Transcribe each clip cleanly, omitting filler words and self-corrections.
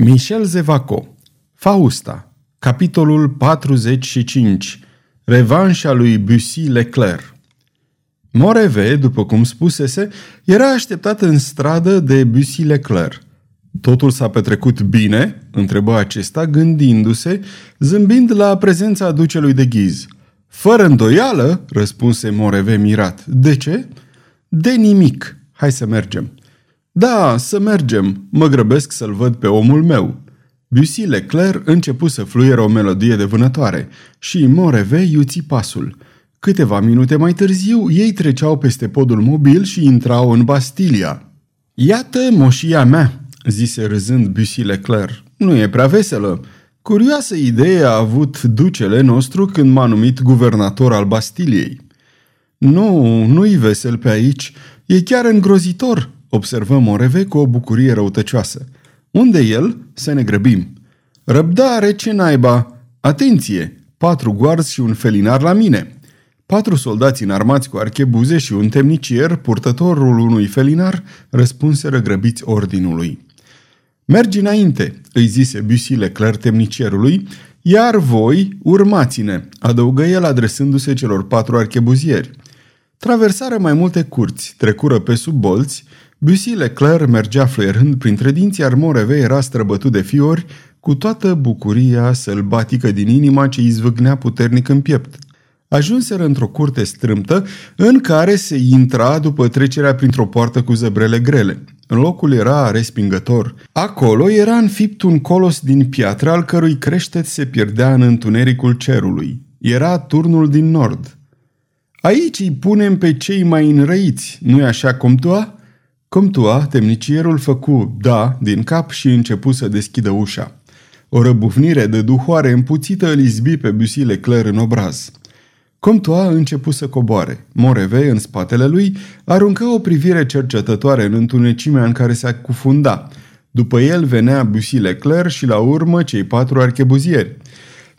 Michel Zevaco, Fausta, capitolul 45, revanșa lui Bussy-Leclerc. Moreve, după cum spusese, era așteptat în stradă de Bussy-Leclerc. Totul s-a petrecut bine?" întrebă acesta, gândindu-se, zâmbind la prezența ducelui de Ghiz. Fără îndoială," răspunse Moreve mirat. De ce?" De nimic. Hai să mergem." Da, să mergem. Mă grăbesc să-l văd pe omul meu." Bussy-Leclerc începu să fluieră o melodie de vânătoare și Moreve iuți pasul. Câteva minute mai târziu, ei treceau peste podul mobil și intrau în Bastilia. Iată moșia mea!" zise râzând Bussy-Leclerc. Nu e prea veselă. Curioasă idee a avut ducele nostru când m-a numit guvernator al Bastiliei." Nu, nu-i vesel pe aici. E chiar îngrozitor," observă Moreve cu o bucurie răutăcioasă. Unde el? Să ne grăbim." Răbdare, ce naiba! Atenție! 4 guarzi și un felinar la mine." 4 soldați înarmați cu archebuze și un temnicier, purtătorul unui felinar, răspunseră grăbiți ordinului. Mergi înainte," îi zise Bussy-Leclerc temnicierului, iar voi urmați-ne," adăugă el adresându-se celor 4 archebuzieri. Traversară mai multe curți, trecură pe sub bolți, Bussy-Leclerc mergea fluierând printre dinți, iar Moreve era străbătut de fiori, cu toată bucuria sălbatică din inima ce izvâgnea puternic în piept. Ajunseră într-o curte strâmtă în care se intra după trecerea printr-o poartă cu zăbrele grele. Locul era respingător. Acolo era înfipt un colos din piatră al cărui creștet se pierdea în întunericul cerului. Era turnul din nord. Aici îi punem pe cei mai înrăiți, nu-i așa, Comtoa? Comtoa, temnicierul, făcu da din cap și începu să deschidă ușa. O răbufnire de duhoare împuțită îl izbi pe Bussy-Leclerc în obraz. Comtoa a început să coboare. Moreve, în spatele lui, aruncă o privire cercetătoare în întunecimea în care se cufunda. După el venea Bussy-Leclerc și la urmă cei 4 archebuzieri.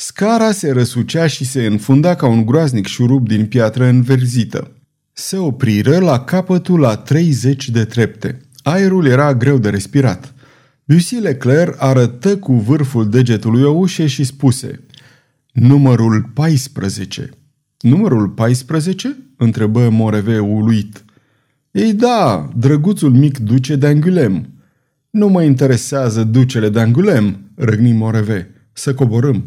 Scara se răsucea și se înfunda ca un groaznic șurub din piatră înverzită. Se opriră la capătul a 30 de trepte. Aerul era greu de respirat. Bussy-Leclerc arătă cu vârful degetului o ușă și spuse: Numărul 14. Numărul 14? Întrebă Moreve uluit. Ei da, drăguțul mic duce de Angoulême. Nu mă interesează ducele de Angoulême, răgni Moreve. Să coborâm.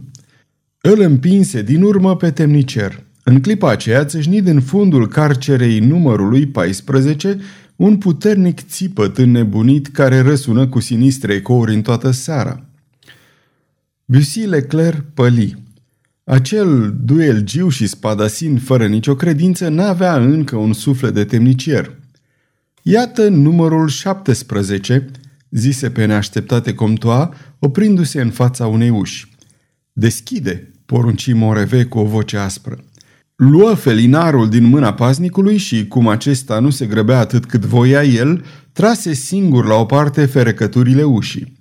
Îl împinse din urmă pe temnicer. În clipa aceea țâșni din fundul carcerei numărului 14 un puternic țipăt înnebunit care răsună cu sinistre ecouri în toată seara. Bussy-Leclerc păli. Acel duelgiu și spadasin fără nicio credință n-avea încă un suflet de temnicier. Iată numărul 17, zise pe neașteptate Comtoa, oprindu-se în fața unei uși. Deschide, porunci Moreve cu o voce aspră. Luă felinarul din mâna paznicului și, cum acesta nu se grăbea atât cât voia el, trase singur la o parte ferecăturile ușii.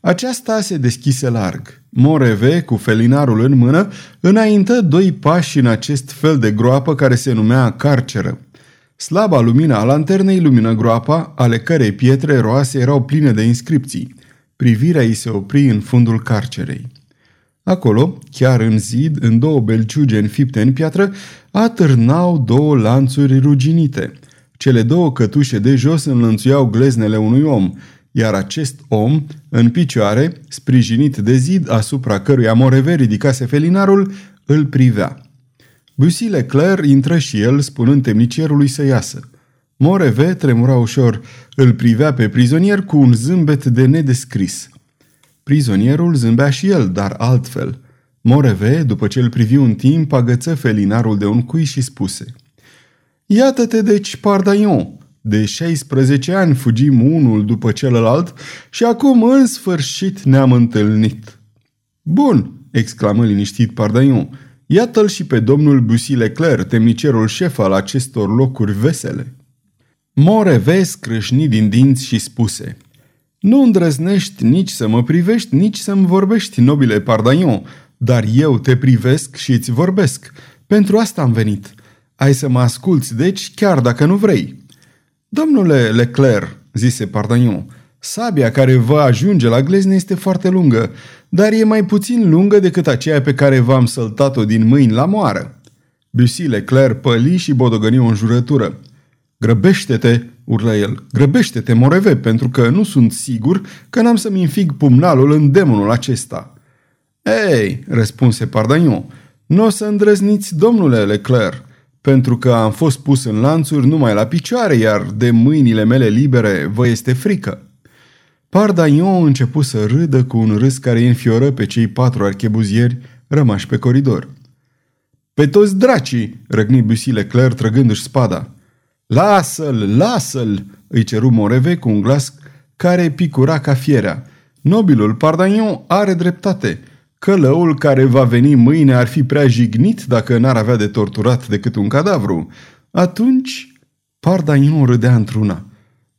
Aceasta se deschise larg. Moreve, cu felinarul în mână, înaintă 2 pași în acest fel de groapă care se numea carceră. Slaba lumina a lanternei lumină groapa, ale cărei pietre roase erau pline de inscripții. Privirea îi se opri în fundul carcerei. Acolo, chiar în zid, în 2 belciuge înfipte în piatră, atârnau 2 lanțuri ruginite. Cele 2 cătușe de jos înlănțuiau gleznele unui om, iar acest om, în picioare, sprijinit de zid asupra căruia Moreve ridicase felinarul, îl privea. Bussy-Leclerc intră și el, spunând temnicierului să iasă. Moreve tremura ușor, îl privea pe prizonier cu un zâmbet de nedescris. Prizonierul zâmbea și el, dar altfel. Moreve, după ce îl privi un timp, agăță felinarul de un cui și spuse: Iată-te deci, Pardagnon! De 16 ani fugim unul după celălalt și acum în sfârșit ne-am întâlnit. Bun, exclamă liniștit Pardaillan. Iată-l și pe domnul Bussy-Leclerc, temnicerul șef al acestor locuri vesele. Moreve scrâșni din dinți și spuse: Nu îndrăznești nici să mă privești, nici să-mi vorbești, nobile Pardaillan, dar eu te privesc și îți vorbesc. Pentru asta am venit. Ai să mă asculți, deci, chiar dacă nu vrei. Domnule Leclerc, zise Pardagnon, Sabia care va ajunge la glezne este foarte lungă, dar e mai puțin lungă decât aceea pe care v-am săltat-o din mâini la moară." Bussy-Leclerc păli și bodogăni o înjurătură. "Grăbește-te!" urlă el. "Grăbește-te, Moreve, pentru că nu sunt sigur că n-am să-mi infig pumnalul în demonul acesta." "Ei," răspunse Pardagnon, "n-o să îndrăzniți, domnule Leclerc, pentru că am fost pus în lanțuri numai la picioare, iar de mâinile mele libere vă este frică." Pardagnon începu să râdă cu un râs care înfioră pe cei patru archebuzieri rămași pe coridor. "Pe toți dracii!" răgni Bussy-Leclerc trăgându-și spada. "Lasă-l, lasă-l!" îi ceru Moreve cu un glas care picura ca fierea. "Nobilul Pardagnon are dreptate. Călăul care va veni mâine ar fi prea jignit dacă n-ar avea de torturat decât un cadavru." Atunci Pardagnon râdea într-una.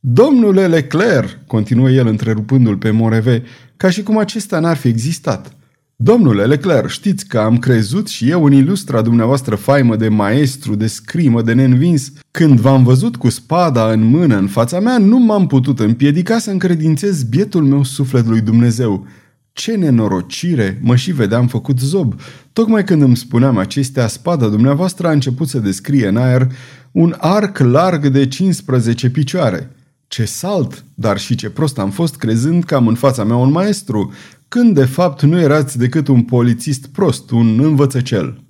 "Domnule Leclerc," continuă el întrerupându-l pe Moreve, ca și cum acesta n-ar fi existat. "Domnule Leclerc, știți că am crezut și eu în ilustra dumneavoastră faimă de maestru, de scrimă, de neînvins. Când v-am văzut cu spada în mână în fața mea, nu m-am putut împiedica să încredințez bietul meu suflet lui Dumnezeu. Ce nenorocire! Mă și vedeam făcut zob. Tocmai când îmi spuneam acestea, spada dumneavoastră a început să descrie în aer un arc larg de 15 picioare. Ce salt! Dar și ce prost am fost crezând că am în fața mea un maestru, când de fapt nu erați decât un polițist prost, un învățăcel."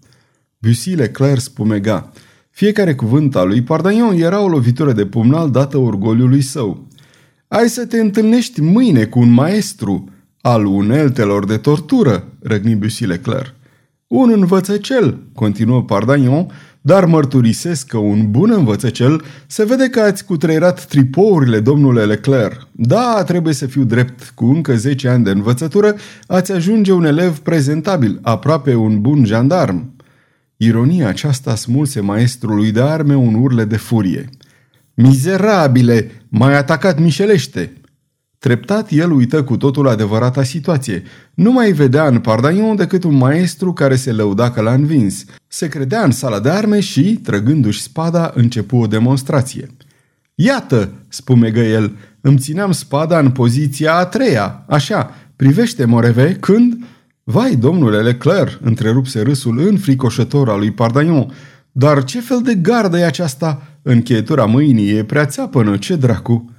Bussy-Leclerc spumega. Fiecare cuvânt al lui Pardagnon era o lovitură de pumnal dată orgoliului său. "Ai să te întâlnești mâine cu un maestru al uneltelor de tortură," răgni Bussy-Leclerc. "Un învățăcel," continuă Pardagnon, "dar mărturisesc că un bun învățăcel se vede că ați cutreierat tripourile, domnule Leclerc. Da, trebuie să fiu drept, cu încă 10 ani de învățătură ați ajunge un elev prezentabil, aproape un bun jandarm." Ironia aceasta smulse maestrului de arme un urle de furie. "Mizerabile, m-ai atacat mișelește!" Treptat el uită cu totul adevărata situație. Nu mai vedea în Pardagnon decât un maestru care se lăuda că l-a învins. Se credea în sala de arme și, trăgându-și spada, începu o demonstrație. "Iată," spumegă el, "îmi țineam spada în poziția a treia, așa, privește, Moreve, când..." "Vai, domnule Leclerc," întrerupse râsul înfricoșător al lui Pardagnon, "dar ce fel de gardă e aceasta? Încheietura mâinii e prea țeapănă, ce dracu!"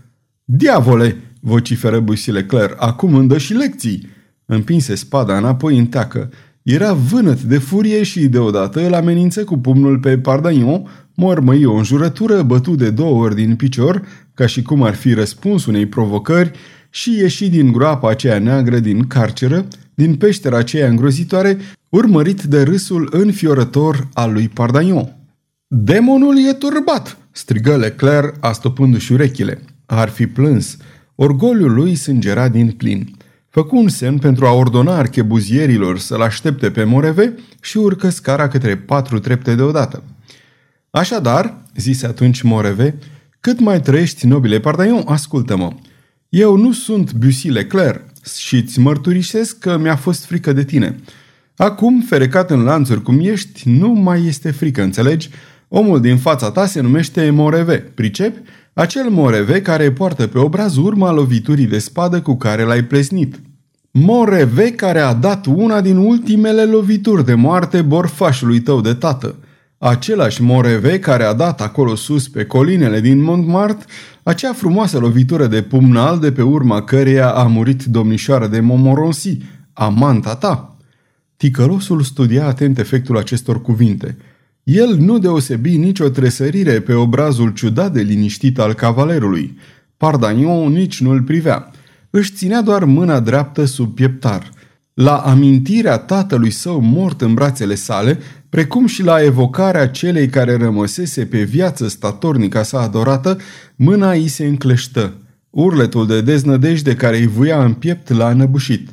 "Diavole!" vociferă Bussy-Leclerc, "acum îndă și lecții." Împinse spada înapoi în teacă. Era vânăt de furie și deodată îl amenință cu pumnul pe Pardagnon, mormăi o înjurătură, bătu de 2 ori din picior, ca și cum ar fi răspuns unei provocări, și ieși din groapa aceea neagră din carceră, din peștera aceea îngrozitoare, urmărit de râsul înfiorător al lui Pardagnon. "Demonul e turbat!" strigă Leclerc, astopându-și urechile. Ar fi plâns. Orgoliul lui sângera din plin. Făcu un semn pentru a ordona archebuzierilor să-l aștepte pe Moreve și urcă scara către 4 trepte deodată. "Așadar," zise atunci Moreve, "cât mai trăiești, nobile Pardagnon, ascultă-mă. Eu nu sunt Bussy-Leclerc și îți mărturisesc că mi-a fost frică de tine. Acum, ferecat în lanțuri cum ești, nu mai este frică, înțelegi? Omul din fața ta se numește Moreve, pricepi? Acel Moreve care poartă pe obraz urma loviturii de spadă cu care l-ai plesnit. Moreve care a dat una din ultimele lovituri de moarte borfașului tău de tată. Același Moreve care a dat acolo sus pe colinele din Montmartre acea frumoasă lovitură de pumnal de pe urma căreia a murit domnișoara de Momoronsi, amanta ta." Ticălosul studia atent efectul acestor cuvinte. El nu deosebi nicio tresărire pe obrazul ciudat de liniștit al cavalerului. Pardagnon nici nu-l privea. Își ținea doar mâna dreaptă sub pieptar. La amintirea tatălui său mort în brațele sale, precum și la evocarea celei care rămăsese pe viață statornica sa adorată, mâna îi se încleștă. Urletul de deznădejde care îi vuia în piept l-a înăbușit.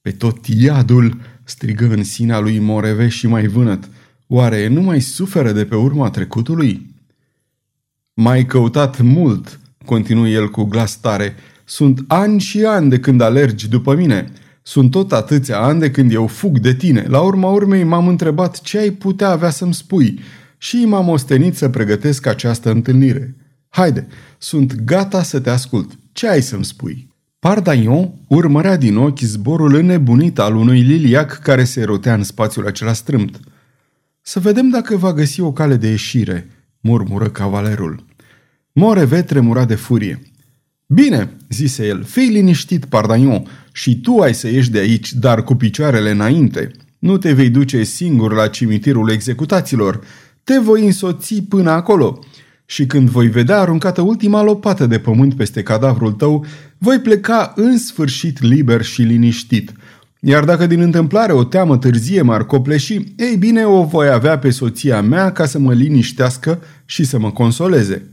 "Pe tot iadul!" strigă în sinea lui Moreve și mai vânăt. "Oare nu mai suferă de pe urma trecutului?" "M-ai căutat mult," continuă el cu glas tare. "Sunt ani și ani de când alergi după mine. Sunt tot atâția ani de când eu fug de tine. La urma urmei m-am întrebat ce ai putea avea să-mi spui și m-am ostenit să pregătesc această întâlnire. Haide, sunt gata să te ascult. Ce ai să-mi spui?" Pardagnon urmărea din ochi zborul înnebunit al unui liliac care se rotea în spațiul acela strâmt. Să vedem dacă va găsi o cale de ieșire, murmură cavalerul. Moreve tremura de furie. Bine, zise el, fii liniștit, Pardagnon, și tu ai să ieși de aici, dar cu picioarele înainte. Nu te vei duce singur la cimitirul executaților. Te voi însoți până acolo. Și când voi vedea aruncată ultima lopată de pământ peste cadavrul tău, voi pleca în sfârșit liber și liniștit. Iar dacă din întâmplare o teamă târzie m-ar copleși, ei bine, o voi avea pe soția mea ca să mă liniștească și să mă consoleze.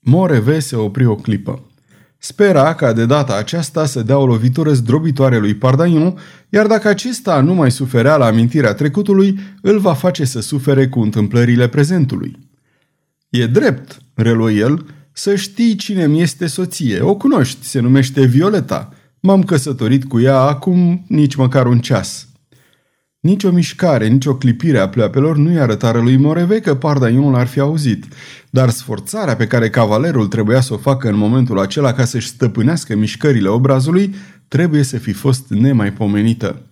Moreve se opri o clipă. Spera ca de data aceasta să dea o lovitură zdrobitoare lui Pardagnon, iar dacă acesta nu mai suferea la amintirea trecutului, îl va face să sufere cu întâmplările prezentului. E drept, reluă el, să știi cine-mi este soție. O cunoști, se numește Violeta. M-am căsătorit cu ea acum nici măcar un ceas. Nici o mișcare, nici o clipire a pleoapelor nu-i arătară lui Moreve că Pardagnon l-ar fi auzit, dar sforțarea pe care cavalerul trebuia să o facă în momentul acela ca să-și stăpânească mișcările obrazului trebuie să fi fost nemaipomenită.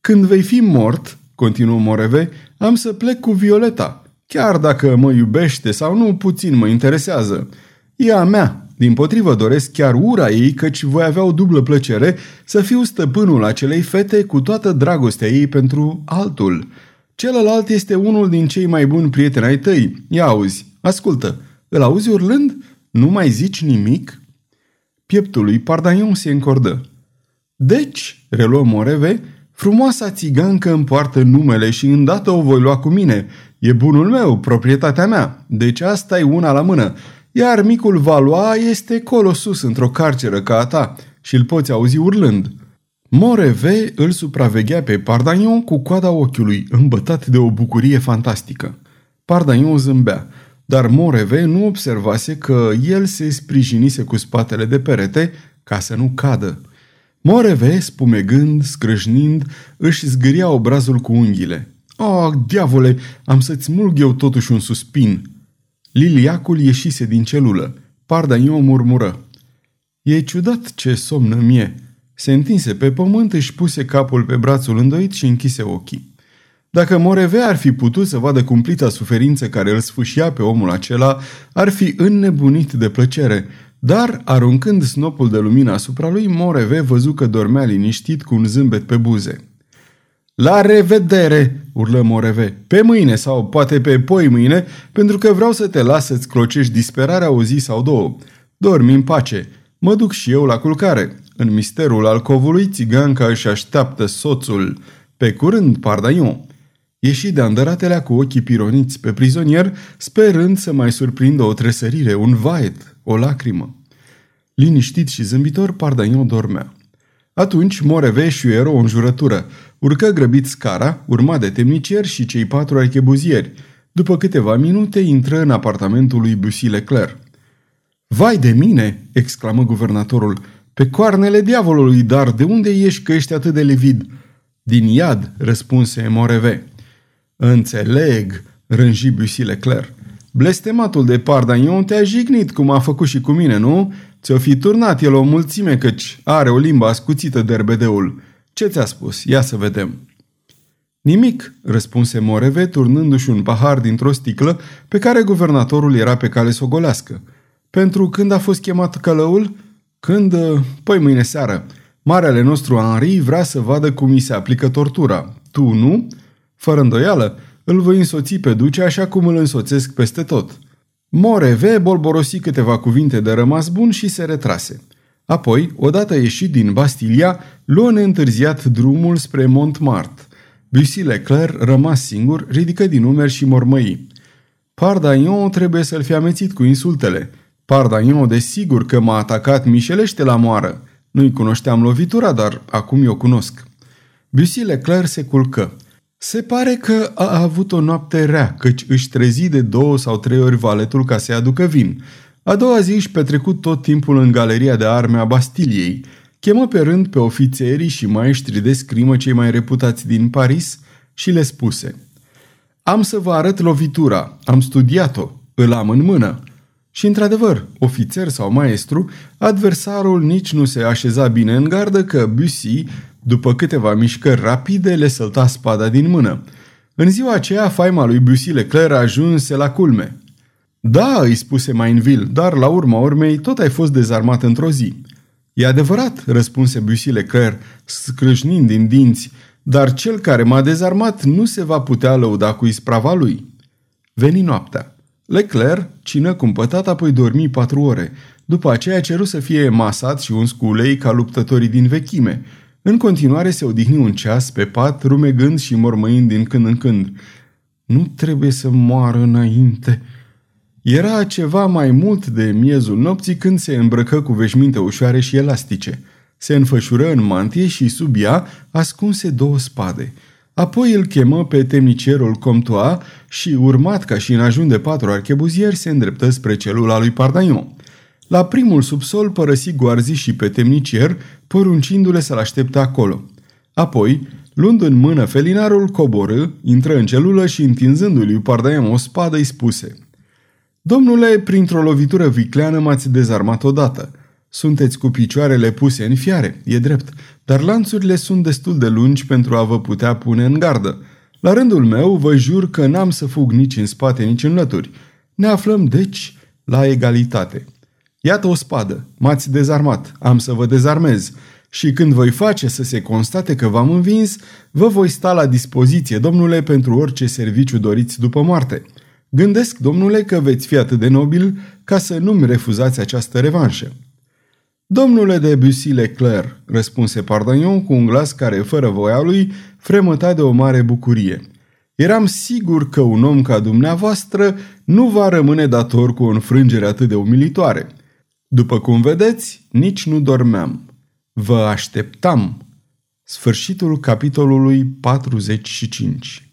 Când vei fi mort, continuă Moreve, am să plec cu Violeta. Chiar dacă mă iubește sau nu, puțin mă interesează. E a mea, dimpotrivă doresc chiar ura ei, căci voi avea o dublă plăcere să fiu stăpânul acelei fete cu toată dragostea ei pentru altul. Celălalt este unul din cei mai buni prieteni ai tăi. Ia auzi, ascultă, îl auzi urlând? Nu mai zici nimic? Pieptul lui Pardagnon se încordă. Deci, reluă Moreve, frumoasa țigancă îmi poartă numele și îndată o voi lua cu mine. E bunul meu, proprietatea mea, deci asta e una la mână. Iar micul Valois este colo sus într-o carceră ca a ta și îl poți auzi urlând. Moreve îl supraveghea pe Pardagnon cu coada ochiului, îmbătat de o bucurie fantastică. Pardagnon zâmbea, dar Moreve nu observase că el se sprijinise cu spatele de perete ca să nu cadă. Moreve, spumegând, scrâșnind, își zgâria obrazul cu unghiile. Oh, diavole, am să-ți mulg eu totuși un suspin." Liliacul ieșise din celulă. Pardagnon murmură. E ciudat ce somn îmi e." Se întinse pe pământ, își puse capul pe brațul îndoit și închise ochii. Dacă Moreve ar fi putut să vadă cumplita suferință care îl sfâșia pe omul acela, ar fi înnebunit de plăcere. Dar, aruncând snopul de lumină asupra lui, Moreve văzu că dormea liniștit cu un zâmbet pe buze. La revedere!" urlă Moreve. Pe mâine sau poate pe poimâine, pentru că vreau să te las să-ți clocești disperarea o zi sau două. Dormi în pace. Mă duc și eu la culcare. În misterul alcovului, țiganca își așteaptă soțul. Pe curând, Pardaion!" Ieși de andăratelea cu ochii pironiți pe prizonier, sperând să mai surprindă o tresărire, un vaet, o lacrimă. Liniștit și zâmbitor, Pardaion dormea. Atunci Moreve șuieră o înjurătură. Urcă grăbit scara, urma de temnicieri și cei 4 archebuzieri. După câteva minute intră în apartamentul lui Bussy-Leclerc. Vai de mine!" exclamă guvernatorul. Pe coarnele diavolului, dar de unde ești că ești atât de livid?" Din iad," răspunse Moreve. Înțeleg," rânji Bussy-Leclerc. Blestematul de Pardagnon te-a jignit cum a făcut și cu mine, nu? Ți-o fi turnat el o mulțime căci are o limbă ascuțită derbedeul. Ce ți-a spus? Ia să vedem." Nimic," răspunse Moreve, turnându-și un pahar dintr-o sticlă pe care guvernatorul era pe cale să o golească. Pentru când a fost chemat călăul? Păi mâine seară. Marele nostru Henri vrea să vadă cum i se aplică tortura. Tu nu? Fără îndoială, îl voi însoți pe duce așa cum îl însoțesc peste tot." Moreve bolborosi câteva cuvinte de rămas bun și se retrase. Apoi, odată ieșit din Bastilia, luă neîntârziat drumul spre Montmartre. Bussy-Leclerc, rămas singur, ridică din umeri și mormăi. Pardagnon trebuie să-l fi amețit cu insultele. Pardagnon, desigur că m-a atacat mișelește la moară. Nu-i cunoșteam lovitura, dar acum eu cunosc. Bussy-Leclerc se culcă. Se pare că a avut o noapte rea, căci își trezi de 2 sau 3 ori valetul ca să-i aducă vin. A doua zi își petrecut tot timpul în galeria de arme a Bastiliei. Chemă pe rând pe ofițerii și maestri de scrimă cei mai reputați din Paris și le spuse: Am să vă arăt lovitura, am studiat-o, îl am în mână. Și într-adevăr, ofițer sau maestru, adversarul nici nu se așeza bine în gardă că Bussy, după câteva mișcări rapide, le sălta spada din mână. În ziua aceea, faima lui Bussy-Leclerc ajunse la culme. Da, îi spuse Mainville, dar la urma urmei tot ai fost dezarmat într-o zi. E adevărat, răspunse Bussy-Leclerc, scrâșnind din dinți, dar cel care m-a dezarmat nu se va putea lăuda cu isprava lui. Veni noaptea. Leclerc cină cumpătat, apoi dormi 4 ore. După aceea ceru să fie masat și uns cu ulei ca luptătorii din vechime. În continuare se odihni un ceas pe pat, rumegând și mormăind din când în când. Nu trebuie să moară înainte. Era ceva mai mult de miezul nopții când se îmbrăcă cu veșminte ușoare și elastice. Se înfășură în mantie și sub ea ascunse 2 spade. Apoi îl chemă pe temnicerul Comtoa și, urmat ca și în ajun de 4 archebuzieri, se îndreptă spre celula lui Pardagnon. La primul subsol părăsi goarzii și pe temnicer, poruncindu-le să-l aștepte acolo. Apoi, luând în mână felinarul, coborâ, intră în celulă și, întinzându-i lui Pardagnon o spadă, îi spuse: „Domnule, printr-o lovitură vicleană m-ați dezarmat odată. Sunteți cu picioarele puse în fiare, e drept, dar lanțurile sunt destul de lungi pentru a vă putea pune în gardă. La rândul meu vă jur că n-am să fug nici în spate, nici în lături. Ne aflăm, deci, la egalitate. Iată o spadă, m-ați dezarmat, am să vă dezarmez și când voi face să se constate că v-am învins, vă voi sta la dispoziție, domnule, pentru orice serviciu doriți după moarte. Gândesc, domnule, că veți fi atât de nobil ca să nu-mi refuzați această revanșă." „Domnule de Bussy-Leclerc," răspunse Pardagnon cu un glas care, fără voia lui, fremăta de o mare bucurie, „eram sigur că un om ca dumneavoastră nu va rămâne dator cu o înfrângere atât de umilitoare. După cum vedeți, nici nu dormeam. Vă așteptam." Sfârșitul capitolului 45.